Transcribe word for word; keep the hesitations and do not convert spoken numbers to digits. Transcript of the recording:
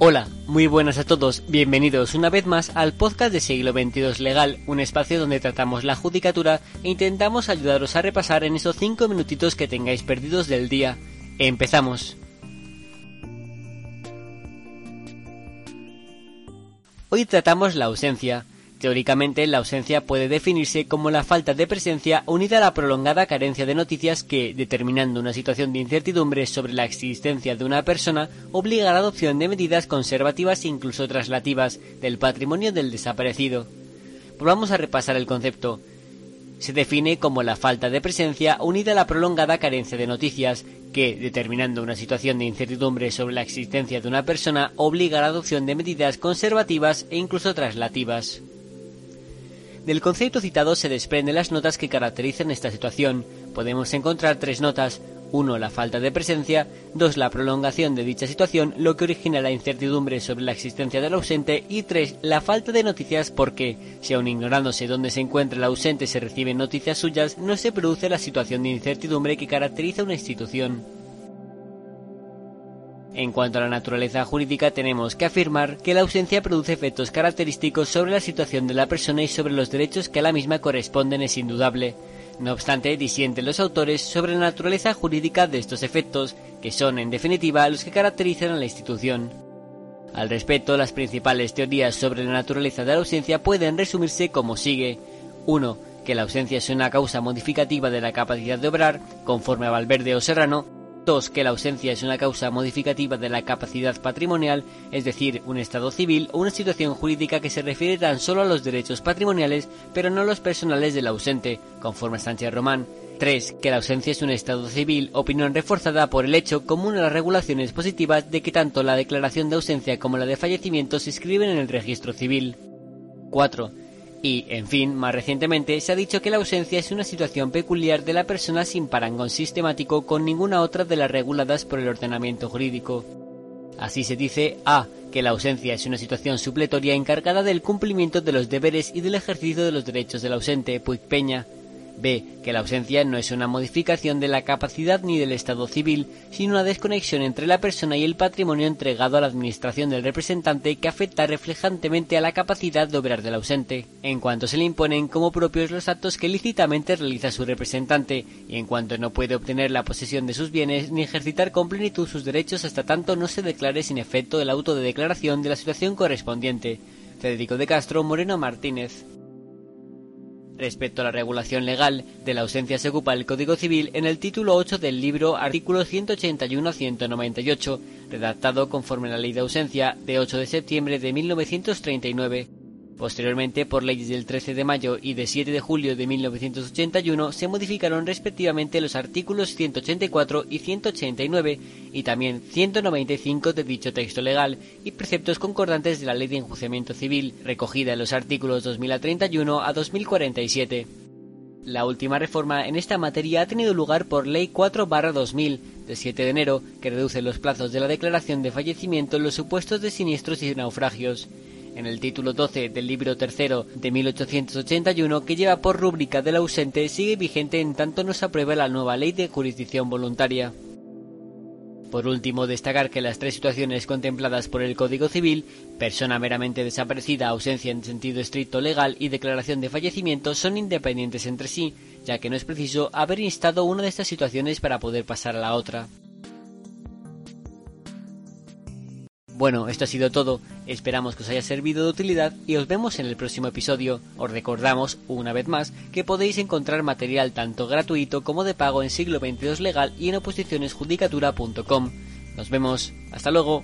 Hola, muy buenas a todos, bienvenidos una vez más al podcast de Siglo veintidós Legal, un espacio donde tratamos la judicatura e intentamos ayudaros a repasar en esos cinco minutitos que tengáis perdidos del día. ¡Empezamos! Hoy tratamos la ausencia. Teóricamente, la ausencia puede definirse como la falta de presencia unida a la prolongada carencia de noticias que, determinando una situación de incertidumbre sobre la existencia de una persona, obliga a la adopción de medidas conservativas e incluso traslativas del patrimonio del desaparecido. Volvamos a repasar el concepto. Se define como la falta de presencia unida a la prolongada carencia de noticias que, determinando una situación de incertidumbre sobre la existencia de una persona, obliga a la adopción de medidas conservativas e incluso traslativas. Del concepto citado se desprenden las notas que caracterizan esta situación. Podemos encontrar tres notas. uno. La falta de presencia. dos. La prolongación de dicha situación, lo que origina la incertidumbre sobre la existencia del ausente. Y tres. La falta de noticias porque, si aun ignorándose dónde se encuentra el ausente se reciben noticias suyas, no se produce la situación de incertidumbre que caracteriza una institución. En cuanto a la naturaleza jurídica, tenemos que afirmar que la ausencia produce efectos característicos sobre la situación de la persona y sobre los derechos que a la misma corresponden es indudable. No obstante, disienten los autores sobre la naturaleza jurídica de estos efectos, que son, en definitiva, los que caracterizan a la institución. Al respecto, las principales teorías sobre la naturaleza de la ausencia pueden resumirse como sigue. uno. Que la ausencia es una causa modificativa de la capacidad de obrar, conforme a Valverde o Serrano. dos. Que la ausencia es una causa modificativa de la capacidad patrimonial, es decir, un estado civil o una situación jurídica que se refiere tan solo a los derechos patrimoniales, pero no a los personales del ausente, conforme a Sánchez Román. tres. Que la ausencia es un estado civil, opinión reforzada por el hecho común a las regulaciones positivas de que tanto la declaración de ausencia como la de fallecimiento se inscriben en el registro civil. cuatro. Y, en fin, más recientemente se ha dicho que la ausencia es una situación peculiar de la persona sin parangón sistemático con ninguna otra de las reguladas por el ordenamiento jurídico. Así se dice a. Que la ausencia es una situación supletoria encargada del cumplimiento de los deberes y del ejercicio de los derechos del ausente, Puig Peña. b. Que la ausencia no es una modificación de la capacidad ni del estado civil, sino una desconexión entre la persona y el patrimonio entregado a la administración del representante que afecta reflejantemente a la capacidad de obrar del ausente, en cuanto se le imponen como propios los actos que lícitamente realiza su representante, y en cuanto no puede obtener la posesión de sus bienes ni ejercitar con plenitud sus derechos hasta tanto no se declare sin efecto el auto de declaración de la situación correspondiente. Federico de Castro, Moreno Martínez. Respecto a la regulación legal, de la ausencia se ocupa el Código Civil en el título ocho del libro, artículos ciento ochenta y uno a ciento noventa y ocho, redactado conforme a la Ley de Ausencia de ocho de septiembre de mil novecientos treinta y nueve. Posteriormente, por leyes del trece de mayo y de siete de julio de mil novecientos ochenta y uno, se modificaron respectivamente los artículos ciento ochenta y cuatro y ciento ochenta y nueve y también ciento noventa y cinco de dicho texto legal y preceptos concordantes de la Ley de Enjuiciamiento Civil, recogida en los artículos dos mil a treinta y uno a dos mil cuarenta y siete. La última reforma en esta materia ha tenido lugar por Ley cuatro barra dos mil, de siete de enero, que reduce los plazos de la declaración de fallecimiento en los supuestos de siniestros y naufragios. En el título doce del libro tercero de mil ochocientos ochenta y uno, que lleva por rúbrica del ausente, sigue vigente en tanto no se aprueba la nueva ley de jurisdicción voluntaria. Por último, destacar que las tres situaciones contempladas por el Código Civil, persona meramente desaparecida, ausencia en sentido estricto legal y declaración de fallecimiento, son independientes entre sí, ya que no es preciso haber instado una de estas situaciones para poder pasar a la otra. Bueno, esto ha sido todo, esperamos que os haya servido de utilidad y os vemos en el próximo episodio. Os recordamos, una vez más, que podéis encontrar material tanto gratuito como de pago en Siglo veintidós Legal y en oposiciones judicatura punto com. Nos vemos, hasta luego.